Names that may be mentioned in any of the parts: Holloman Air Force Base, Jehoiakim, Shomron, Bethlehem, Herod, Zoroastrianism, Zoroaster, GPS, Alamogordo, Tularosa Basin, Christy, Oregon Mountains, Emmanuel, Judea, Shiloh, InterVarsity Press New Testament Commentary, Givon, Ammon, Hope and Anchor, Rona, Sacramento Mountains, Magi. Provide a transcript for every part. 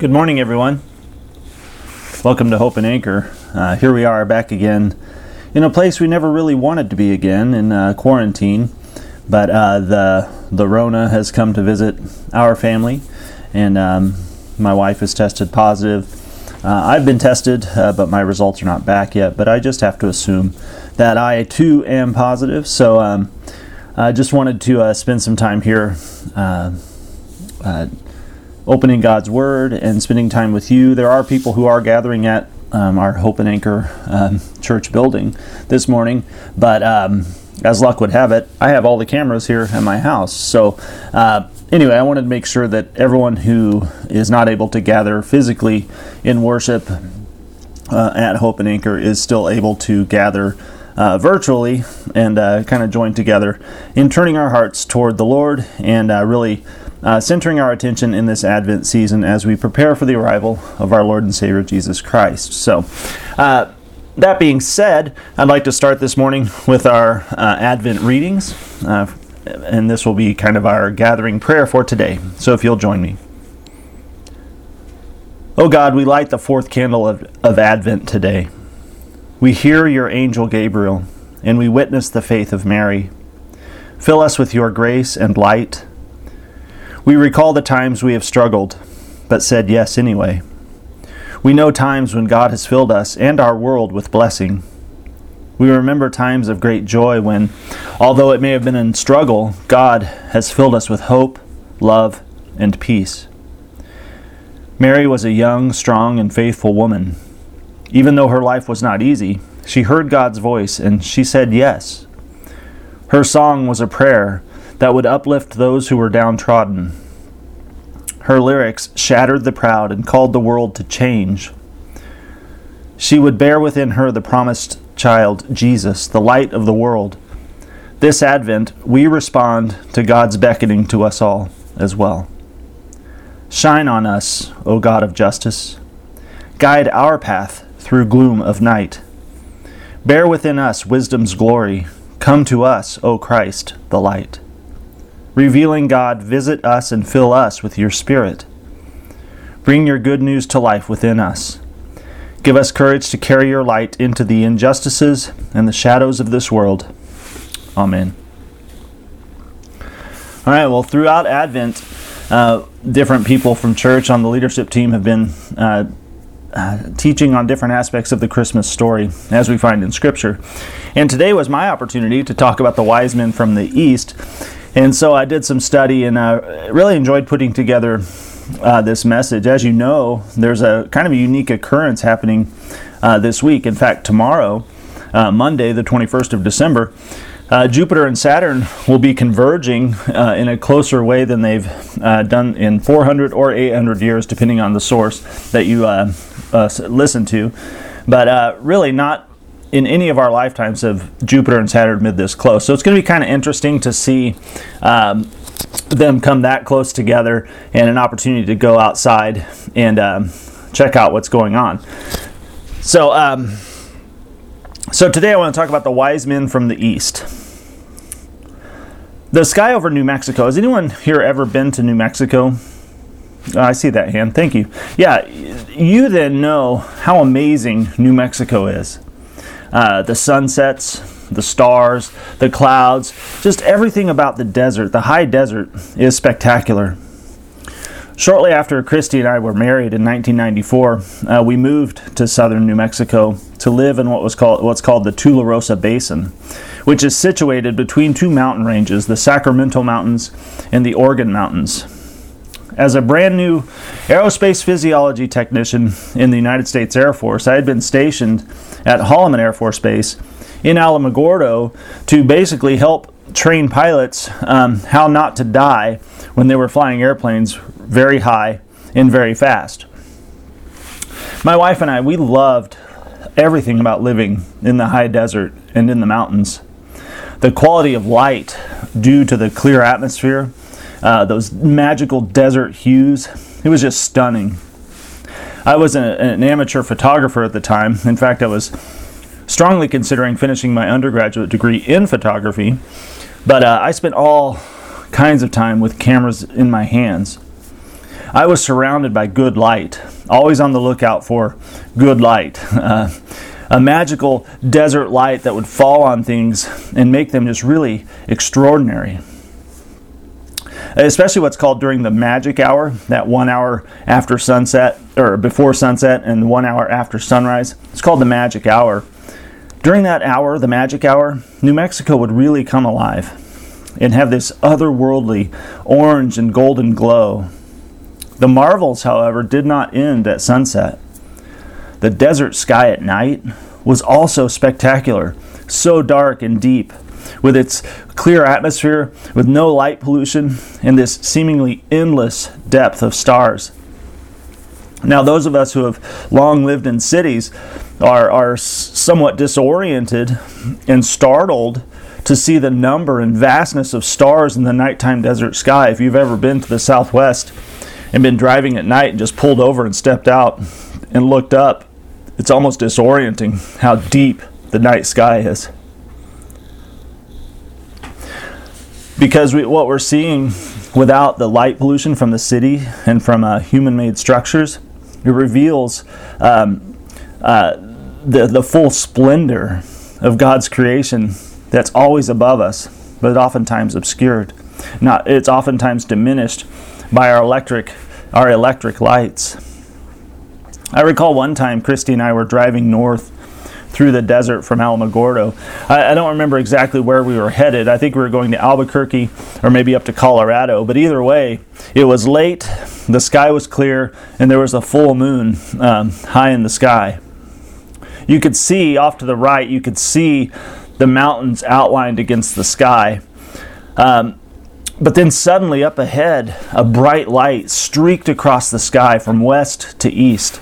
Good morning, everyone. Welcome to Hope and Anchor. Here we are back again in a place we never really wanted to be again, in quarantine. But the Rona has come to visit our family, and my wife is tested positive. I've been tested, but my results are not back yet. But I just have to assume that I, too, am positive. So I just wanted to spend some time here opening God's Word and spending time with you. There are people who are gathering at our Hope and Anchor church building this morning, but as luck would have it, I have all the cameras here at my house. So anyway, I wanted to make sure that everyone who is not able to gather physically in worship at Hope and Anchor is still able to gather virtually and kind of join together in turning our hearts toward the Lord and really centering our attention in this Advent season as we prepare for the arrival of our Lord and Savior Jesus Christ. So, that being said, I'd like to start this morning with our Advent readings, and this will be kind of our gathering prayer for today. So if you'll join me. Oh God, we light the fourth candle of Advent today. We hear your angel Gabriel, and we witness the faith of Mary. Fill us with your grace and light. We recall the times we have struggled, but said yes anyway. We know times when God has filled us and our world with blessing. We remember times of great joy when, although it may have been in struggle, God has filled us with hope, love, and peace. Mary was a young, strong, and faithful woman. Even though her life was not easy, she heard God's voice and she said yes. Her song was a prayer that would uplift those who were downtrodden. Her lyrics shattered the proud and called the world to change. She would bear within her the promised child, Jesus, the light of the world. This Advent, we respond to God's beckoning to us all as well. Shine on us, O God of justice. Guide our path through gloom of night. Bear within us wisdom's glory. Come to us, O Christ, the light. Revealing God, visit us and fill us with your Spirit. Bring your good news to life within us. Give us courage to carry your light into the injustices and the shadows of this world. Amen. All right, well, throughout Advent, different people from church on the leadership team have been teaching on different aspects of the Christmas story as we find in Scripture. And today was my opportunity to talk about the wise men from the East. And so I did some study and I really enjoyed putting together this message. As you know, there's a kind of a unique occurrence happening this week. In fact, tomorrow, Monday, the 21st of December, Jupiter and Saturn will be converging in a closer way than they've done in 400 or 800 years, depending on the source that you listen to. But really not in any of our lifetimes have Jupiter and Saturn been this close. So it's going to be kind of interesting to see them come that close together and an opportunity to go outside and check out what's going on. So today I want to talk about the wise men from the East. The sky over New Mexico. Has anyone here ever been to New Mexico? Oh, I see that hand. Thank you. Yeah, you then know how amazing New Mexico is. The sunsets, the stars, the clouds, just everything about the desert, the high desert, is spectacular. Shortly after Christy and I were married in 1994, we moved to southern New Mexico to live in what's called the Tularosa Basin, which is situated between two mountain ranges, the Sacramento Mountains and the Oregon Mountains. As a brand new aerospace physiology technician in the United States Air Force, I had been stationed at Holloman Air Force Base in Alamogordo to basically help train pilots how not to die when they were flying airplanes very high and very fast. My wife and I, we loved everything about living in the high desert and in the mountains. The quality of light due to the clear atmosphere, those magical desert hues. It was just stunning. I was an amateur photographer at the time. In fact, I was strongly considering finishing my undergraduate degree in photography, but I spent all kinds of time with cameras in my hands. I was surrounded by good light, always on the lookout for good light. A magical desert light that would fall on things and make them just really extraordinary. Especially what's called during the magic hour, that 1 hour after sunset, or before sunset and 1 hour after sunrise. It's called the magic hour. During that hour, the magic hour, New Mexico would really come alive and have this otherworldly orange and golden glow. The marvels, however, did not end at sunset. The desert sky at night was also spectacular, so dark and deep, with its clear atmosphere, with no light pollution, and this seemingly endless depth of stars. Now, those of us who have long lived in cities are somewhat disoriented and startled to see the number and vastness of stars in the nighttime desert sky. If you've ever been to the Southwest and been driving at night and just pulled over and stepped out and looked up, it's almost disorienting how deep the night sky is. Because what we're seeing without the light pollution from the city and from human-made structures, it reveals the full splendor of God's creation that's always above us, but oftentimes obscured. It's oftentimes diminished by our electric lights. I recall one time Christy and I were driving north through the desert from Alamogordo. I don't remember exactly where we were headed. I think we were going to Albuquerque or maybe up to Colorado. But either way, it was late, the sky was clear, and there was a full moon high in the sky. You could see off to the right, you could see the mountains outlined against the sky. But then suddenly up ahead, a bright light streaked across the sky from west to east.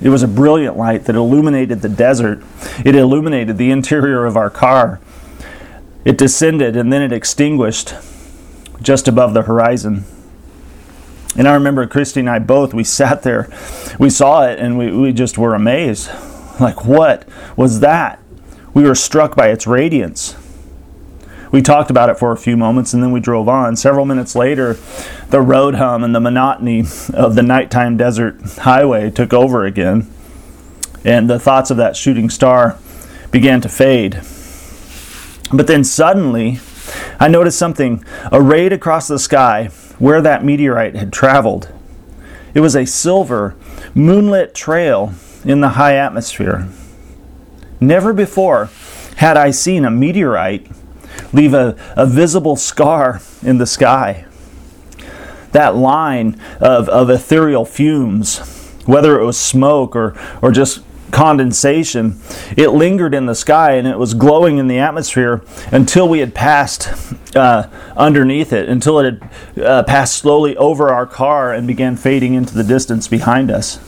It was a brilliant light that illuminated the desert. It illuminated the interior of our car. It descended and then it extinguished just above the horizon. And I remember Christy and I both, we sat there, we saw it, and we just were amazed. Like, what was that? We were struck by its radiance. We talked about it for a few moments and then we drove on. Several minutes later, the road hum and the monotony of the nighttime desert highway took over again, and the thoughts of that shooting star began to fade. But then suddenly, I noticed something arrayed across the sky where that meteorite had traveled. It was a silver, moonlit trail in the high atmosphere. Never before had I seen a meteorite leave a visible scar in the sky. That line of ethereal fumes, whether it was smoke or just condensation, it lingered in the sky and it was glowing in the atmosphere until we had passed underneath it, until it had passed slowly over our car and began fading into the distance behind us.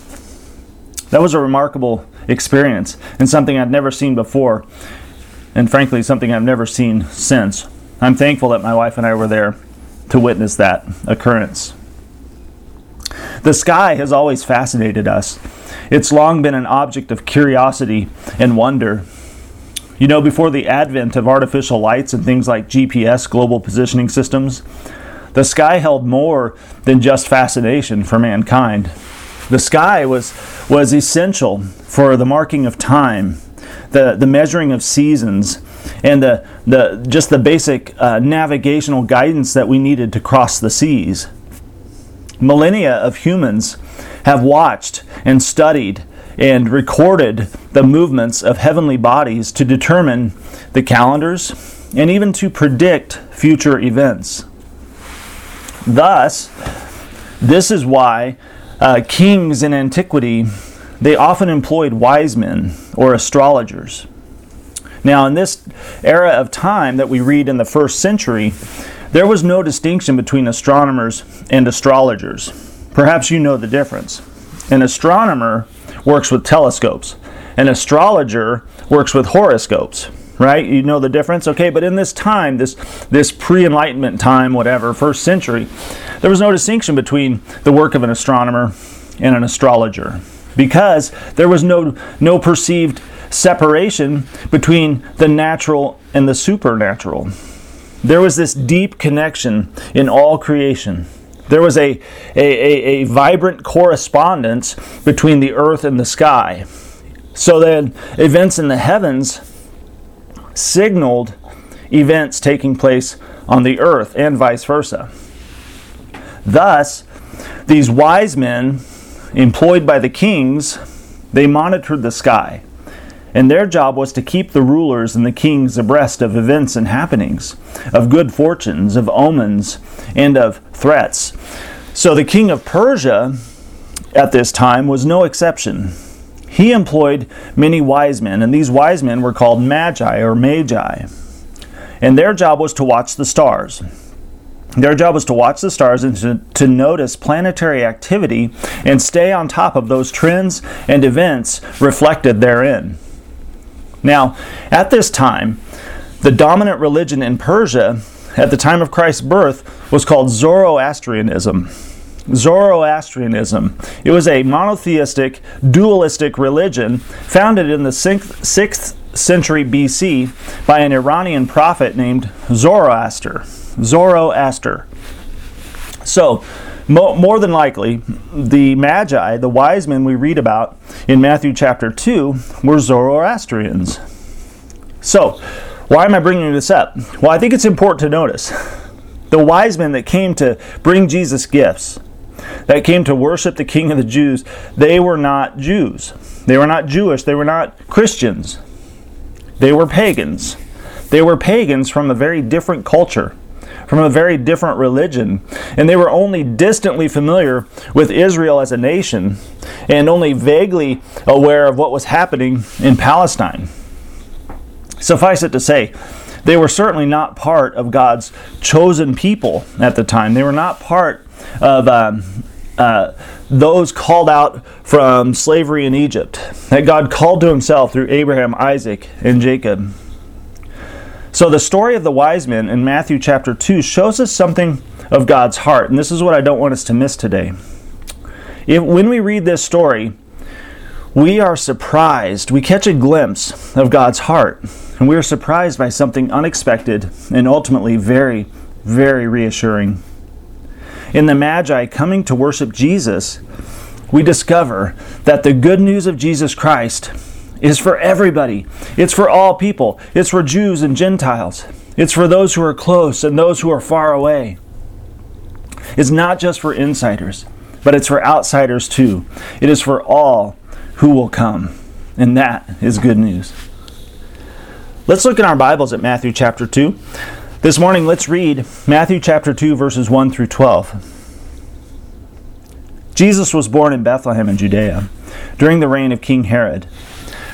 That was a remarkable experience and something I'd never seen before. And frankly, something I've never seen since. I'm thankful that my wife and I were there to witness that occurrence. The sky has always fascinated us. It's long been an object of curiosity and wonder. You know, before the advent of artificial lights and things like GPS, global positioning systems, the sky held more than just fascination for mankind. The sky was essential for the marking of time, the measuring of seasons, and the basic navigational guidance that we needed to cross the seas. Millennia of humans have watched and studied and recorded the movements of heavenly bodies to determine the calendars and even to predict future events. Thus, this is why kings in antiquity, they often employed wise men or astrologers. Now, in this era of time that we read in the first century, there was no distinction between astronomers and astrologers. Perhaps you know the difference. An astronomer works with telescopes. An astrologer works with horoscopes, right? You know the difference? Okay, but in this time, this pre-Enlightenment time, whatever, first century, there was no distinction between the work of an astronomer and an astrologer, because there was no perceived separation between the natural and the supernatural. There was this deep connection in all creation, There was a vibrant correspondence between the earth and the sky. So then events in the heavens signaled events taking place on the earth and vice versa. Thus, these wise men employed by the kings, they monitored the sky. And their job was to keep the rulers and the kings abreast of events and happenings, of good fortunes, of omens, and of threats. So the king of Persia at this time was no exception. He employed many wise men, and these wise men were called magi or magi. And their job was to watch the stars. Their job was to watch the stars and to notice planetary activity and stay on top of those trends and events reflected therein. Now, at this time, the dominant religion in Persia at the time of Christ's birth was called Zoroastrianism. Zoroastrianism. It was a monotheistic, dualistic religion founded in the 6th century BC by an Iranian prophet named Zoroaster. So, more than likely, the Magi, the wise men we read about in Matthew chapter 2, were Zoroastrians. So, why am I bringing this up? Well, I think it's important to notice. The wise men that came to bring Jesus gifts, that came to worship the King of the Jews, they were not Jews. They were not Jewish. They were not Christians. They were pagans. They were pagans from a very different culture, from a very different religion, and they were only distantly familiar with Israel as a nation and only vaguely aware of what was happening in Palestine. Suffice it to say, they were certainly not part of God's chosen people at the time. They were not part of those called out from slavery in Egypt that God called to himself through Abraham, Isaac, and Jacob. So the story of the wise men in Matthew chapter 2 shows us something of God's heart, and this is what I don't want us to miss today. When we read this story, we are surprised. We catch a glimpse of God's heart, and we are surprised by something unexpected and ultimately very, very reassuring. In the Magi coming to worship Jesus, we discover that the good news of Jesus Christ is for everybody. It's for all people. It's for Jews and Gentiles. It's for those who are close and those who are far away. It's not just for insiders, but it's for outsiders too. It is for all who will come. And that is good news. Let's look in our Bibles at Matthew chapter 2. This morning, let's read Matthew chapter 2, verses 1 through 12. Jesus was born in Bethlehem in Judea during the reign of King Herod.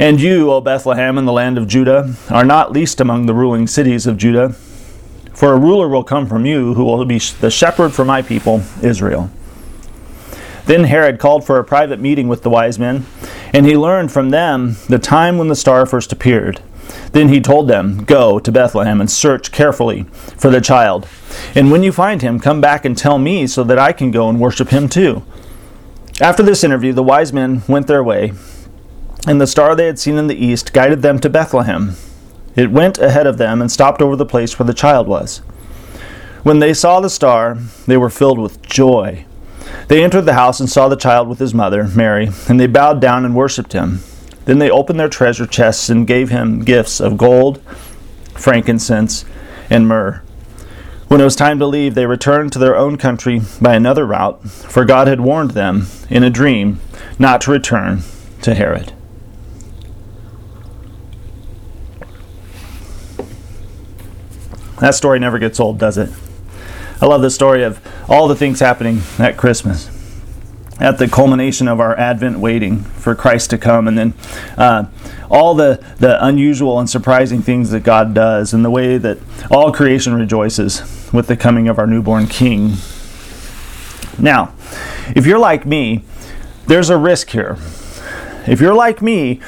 And you, O Bethlehem, in the land of Judah, are not least among the ruling cities of Judah. For a ruler will come from you, who will be the shepherd for my people, Israel." Then Herod called for a private meeting with the wise men, and he learned from them the time when the star first appeared. Then he told them, "Go to Bethlehem and search carefully for the child. And when you find him, come back and tell me so that I can go and worship him too." After this interview, the wise men went their way, and the star they had seen in the east guided them to Bethlehem. It went ahead of them and stopped over the place where the child was. When they saw the star, they were filled with joy. They entered the house and saw the child with his mother, Mary, and they bowed down and worshipped him. Then they opened their treasure chests and gave him gifts of gold, frankincense, and myrrh. When it was time to leave, they returned to their own country by another route, for God had warned them in a dream not to return to Herod. That story never gets old, does it? I love the story of all the things happening at Christmas, at the culmination of our Advent waiting for Christ to come, and then all the unusual and surprising things that God does, and the way that all creation rejoices with the coming of our newborn King. Now, if you're like me, there's a risk here. If you're like me,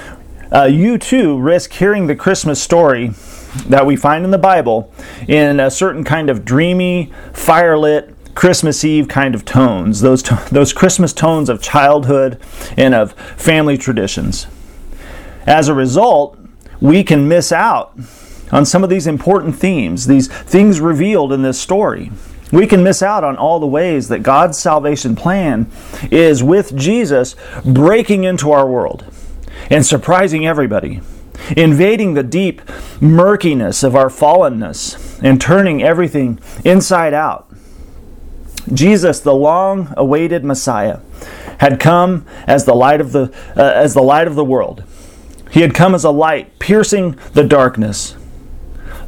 you too risk hearing the Christmas story that we find in the Bible in a certain kind of dreamy, firelit, Christmas Eve kind of tones, those Christmas tones of childhood and of family traditions. As a result, we can miss out on some of these important themes, these things revealed in this story. We can miss out on all the ways that God's salvation plan is with Jesus breaking into our world and surprising everybody, invading the deep murkiness of our fallenness and turning everything inside out. Jesus, the long-awaited Messiah, had come as the light of the world. He had come as a light, piercing the darkness.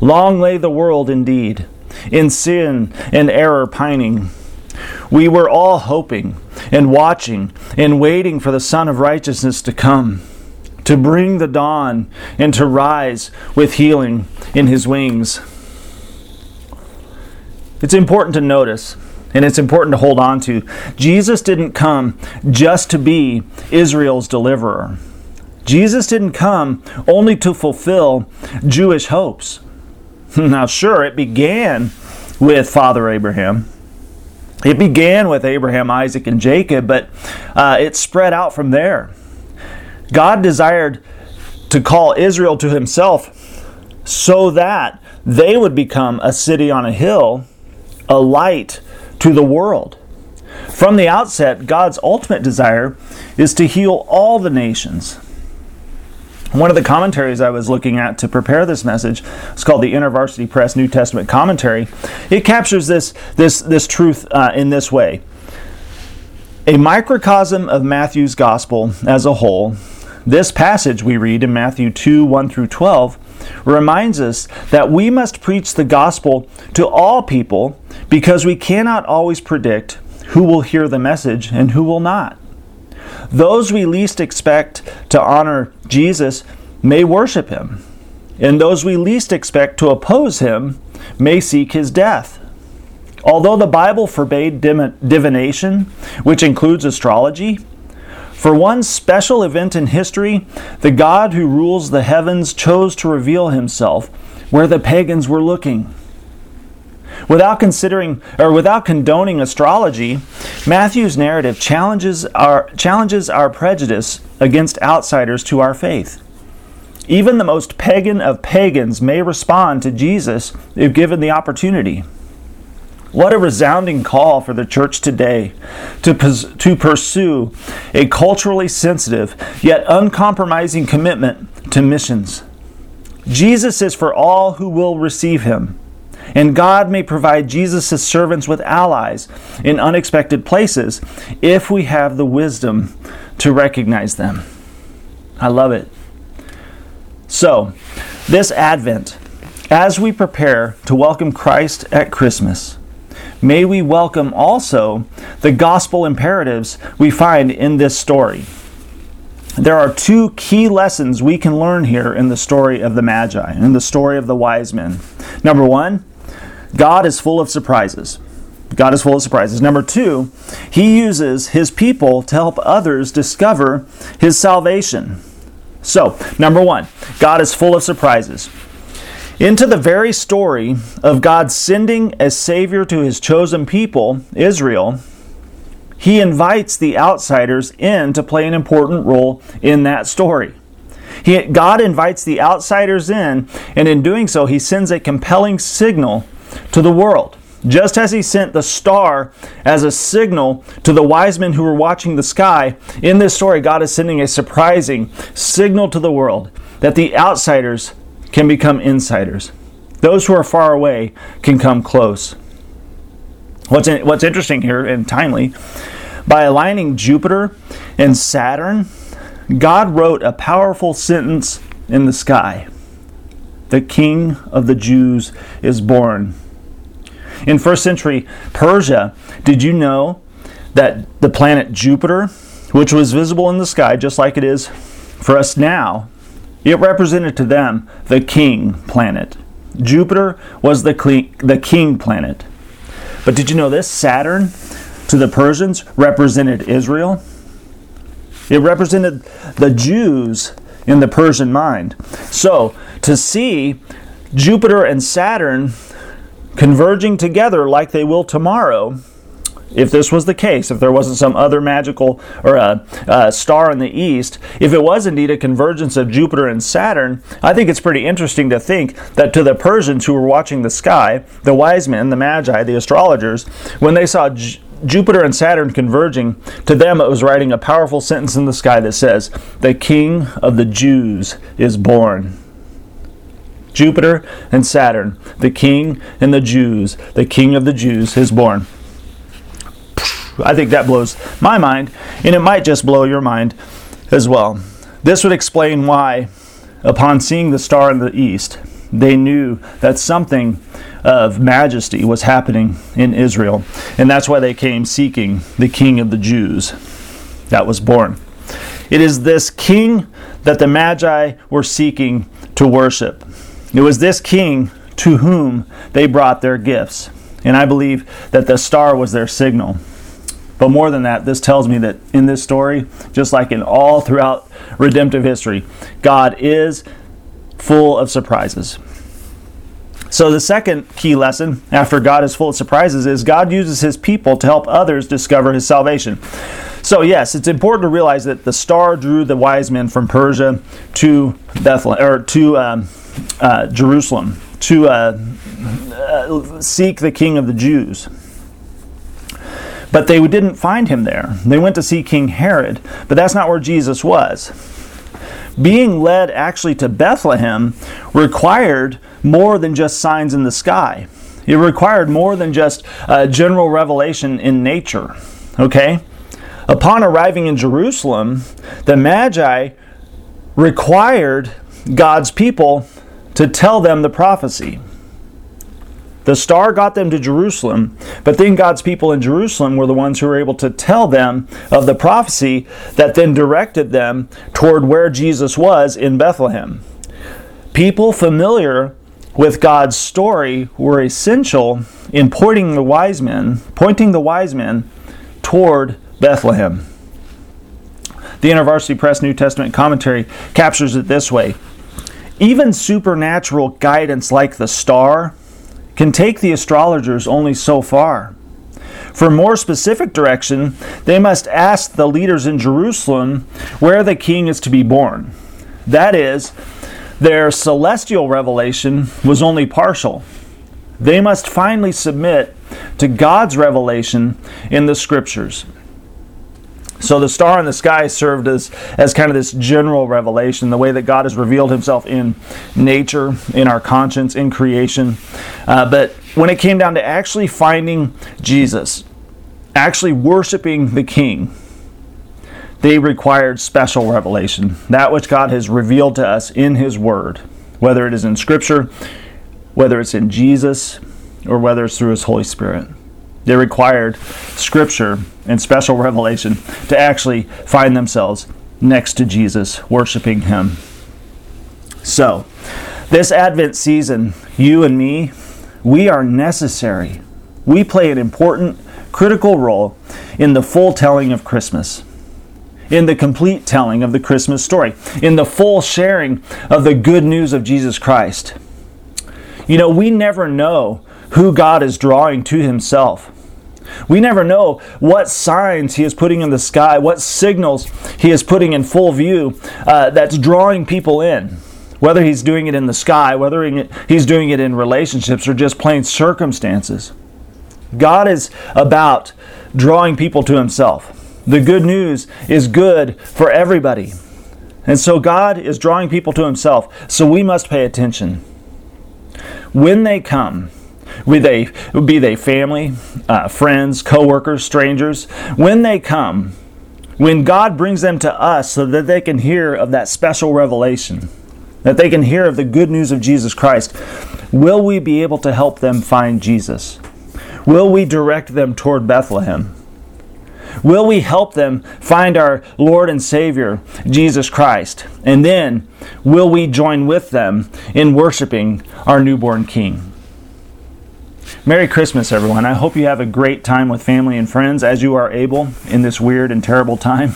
Long lay the world indeed, in sin and error pining. We were all hoping and watching and waiting for the Son of Righteousness to come, to bring the dawn and to rise with healing in His wings. It's important to notice, and it's important to hold on to, Jesus didn't come just to be Israel's deliverer. Jesus didn't come only to fulfill Jewish hopes. Now, sure, it began with Father Abraham. It began with Abraham, Isaac, and Jacob, but it spread out from there. God desired to call Israel to Himself so that they would become a city on a hill, a light to the world. From the outset, God's ultimate desire is to heal all the nations. One of the commentaries I was looking at to prepare this message is called the InterVarsity Press New Testament Commentary. It captures this truth in this way. A microcosm of Matthew's Gospel as a whole, this passage we read in Matthew 2, 1 through 12, reminds us that we must preach the gospel to all people because we cannot always predict who will hear the message and who will not. Those we least expect to honor Jesus may worship Him, and those we least expect to oppose Him may seek His death. Although the Bible forbade divination, which includes astrology, for one special event in history, the God who rules the heavens chose to reveal Himself where the pagans were looking. Without condoning astrology, Matthew's narrative challenges our prejudice against outsiders to our faith. Even the most pagan of pagans may respond to Jesus if given the opportunity. What a resounding call for the church today to pursue a culturally sensitive yet uncompromising commitment to missions. Jesus is for all who will receive Him, and God may provide Jesus' servants with allies in unexpected places if we have the wisdom to recognize them. I love it. So, this Advent, as we prepare to welcome Christ at Christmas, may we welcome also the gospel imperatives we find in this story. There are two key lessons we can learn here in the story of the Magi, in the story of the wise men. Number one, God is full of surprises. God is full of surprises. Number two, He uses His people to help others discover His salvation. So, number one, God is full of surprises. Into the very story of God sending a Savior to His chosen people, Israel, He invites the outsiders in to play an important role in that story. God invites the outsiders in, and in doing so, He sends a compelling signal to the world. Just as He sent the star as a signal to the wise men who were watching the sky, in this story, God is sending a surprising signal to the world that the outsiders can become insiders. Those who are far away can come close. What's interesting here, and timely, by aligning Jupiter and Saturn, God wrote a powerful sentence in the sky. The King of the Jews is born. In first century Persia, did you know that the planet Jupiter, which was visible in the sky just like it is for us now, it represented to them the king planet. Jupiter was the king planet. But did you know this? Saturn, to the Persians represented Israel. It represented the Jews in the Persian mind. So, to see Jupiter and Saturn converging together like they will tomorrow, if this was the case, if there wasn't some other magical or a star in the east, if it was indeed a convergence of Jupiter and Saturn, I think it's pretty interesting to think that to the Persians who were watching the sky, the wise men, the magi, the astrologers, when they saw Jupiter and Saturn converging, to them it was writing a powerful sentence in the sky that says, "The King of the Jews is born." Jupiter and Saturn, the King and the Jews, the King of the Jews is born. I think that blows my mind, and it might just blow your mind as well. This would explain why, upon seeing the star in the east, they knew that something of majesty was happening in Israel, and that's why they came seeking the King of the Jews that was born. It is this king that the Magi were seeking to worship. It was this king to whom they brought their gifts, and I believe that the star was their signal. But more than that, this tells me that in this story, just like in all throughout redemptive history, God is full of surprises. So the second key lesson after God is full of surprises is God uses his people to help others discover his salvation. So yes, it's important to realize that the star drew the wise men from Persia to Bethlehem, or to Jerusalem, to seek the King of the Jews. But they didn't find him there. They went to see King Herod, but that's not where Jesus was. Being led actually to Bethlehem required more than just signs in the sky. It required more than just general revelation in nature. Okay? Upon arriving in Jerusalem, the Magi required God's people to tell them the prophecy. The star got them to Jerusalem, but then God's people in Jerusalem were the ones who were able to tell them of the prophecy that then directed them toward where Jesus was in Bethlehem. People familiar with God's story were essential in pointing the wise men toward Bethlehem. The InterVarsity Press New Testament Commentary captures it this way: even supernatural guidance like the star can take the astrologers only so far. For more specific direction, they must ask the leaders in Jerusalem where the king is to be born. That is, their celestial revelation was only partial. They must finally submit to God's revelation in the scriptures. So the star in the sky served as kind of this general revelation, the way that God has revealed himself in nature, in our conscience, in creation. But when it came down to actually finding Jesus, actually worshiping the King, they required special revelation, that which God has revealed to us in his Word, whether it is in Scripture, whether it's in Jesus, or whether it's through his Holy Spirit. They required Scripture and special revelation to actually find themselves next to Jesus, worshiping him. So, this Advent season, you and me, we are necessary. We play an important, critical role in the full telling of Christmas, in the complete telling of the Christmas story, in the full sharing of the good news of Jesus Christ. You know, we never know who God is drawing to himself. We never know what signs he is putting in the sky, what signals he is putting in full view that's drawing people in. Whether he's doing it in the sky, whether he's doing it in relationships or just plain circumstances. God is about drawing people to himself. The good news is good for everybody. And so God is drawing people to himself, so we must pay attention. When they come, be they family, friends, co-workers, strangers, when they come, when God brings them to us so that they can hear of that special revelation, that they can hear of the good news of Jesus Christ, will we be able to help them find Jesus? Will we direct them toward Bethlehem? Will we help them find our Lord and Savior, Jesus Christ? And then, will we join with them in worshiping our newborn King? Merry Christmas, everyone. I hope you have a great time with family and friends as you are able in this weird and terrible time.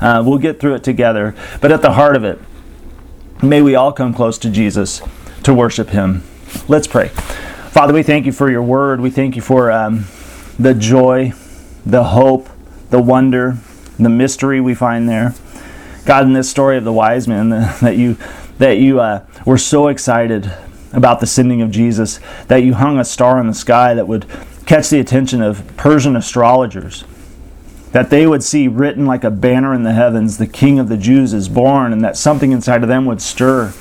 We'll get through it together. But at the heart of it, may we all come close to Jesus to worship Him. Let's pray. Father, we thank You for Your Word. We thank You for the joy, the hope, the wonder, the mystery we find there. God, in this story of the wise men, that you were so excited about the sending of Jesus, that You hung a star in the sky that would catch the attention of Persian astrologers, that they would see written like a banner in the heavens, the King of the Jews is born, and that something inside of them would stir,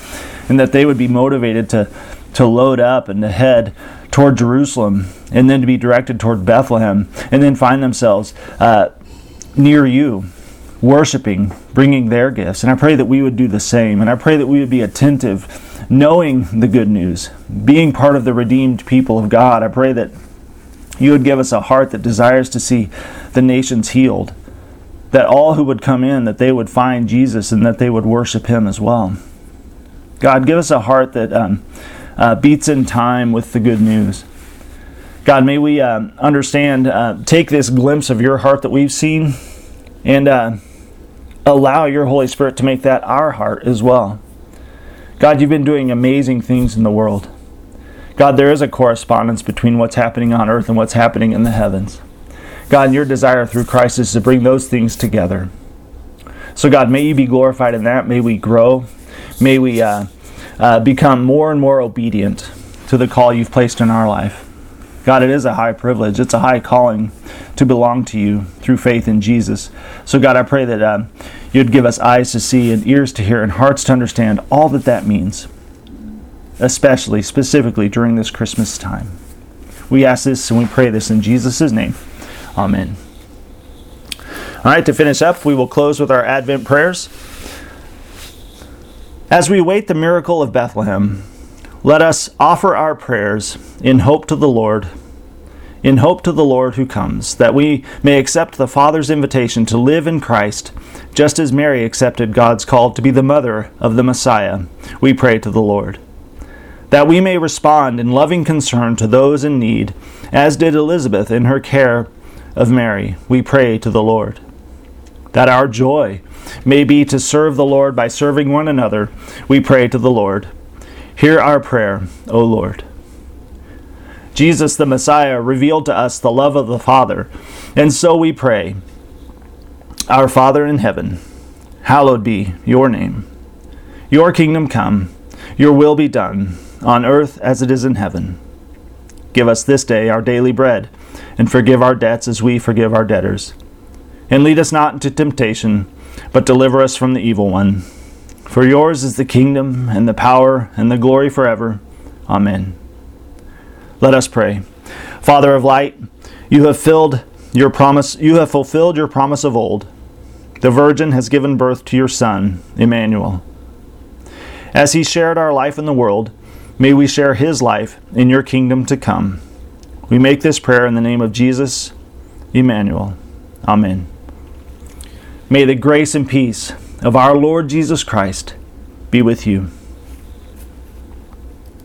and that they would be motivated to load up and to head toward Jerusalem, and then to be directed toward Bethlehem, and then find themselves near You, worshiping, bringing their gifts. And I pray that we would do the same. And I pray that we would be attentive, knowing the good news, being part of the redeemed people of God. I pray that You would give us a heart that desires to see the nations healed, that all who would come in, that they would find Jesus and that they would worship Him as well. God, give us a heart that beats in time with the good news. God, may we understand, take this glimpse of Your heart that we've seen, and allow Your Holy Spirit to make that our heart as well. God, You've been doing amazing things in the world. God, there is a correspondence between what's happening on earth and what's happening in the heavens. God, Your desire through Christ is to bring those things together. So God, may You be glorified in that. May we grow. May we become more and more obedient to the call You've placed in our life. God, it is a high privilege. It's a high calling to belong to You through faith in Jesus. So God, I pray that You'd give us eyes to see and ears to hear and hearts to understand all that that means, especially, specifically during this Christmas time. We ask this and we pray this in Jesus' name. Amen. All right, to finish up, we will close with our Advent prayers. As we await the miracle of Bethlehem, let us offer our prayers in hope to the Lord, who comes, that we may accept the Father's invitation to live in Christ, just as Mary accepted God's call to be the mother of the Messiah. We pray to the Lord. That we may respond in loving concern to those in need, as did Elizabeth in her care of Mary. We pray to the Lord. That our joy may be to serve the Lord by serving one another. We pray to the Lord. Hear our prayer, O Lord. Jesus the Messiah revealed to us the love of the Father, and so we pray. Our Father in heaven, hallowed be Your name. Your kingdom come, Your will be done, on earth as it is in heaven. Give us this day our daily bread, and forgive our debts as we forgive our debtors. And lead us not into temptation, but deliver us from the evil one. For Yours is the kingdom, and the power, and the glory forever. Amen. Let us pray. Father of light, You have fulfilled Your promise of old. The Virgin has given birth to Your Son, Emmanuel. As He shared our life in the world, may we share His life in Your kingdom to come. We make this prayer in the name of Jesus, Emmanuel. Amen. May the grace and peace of our Lord Jesus Christ be with you.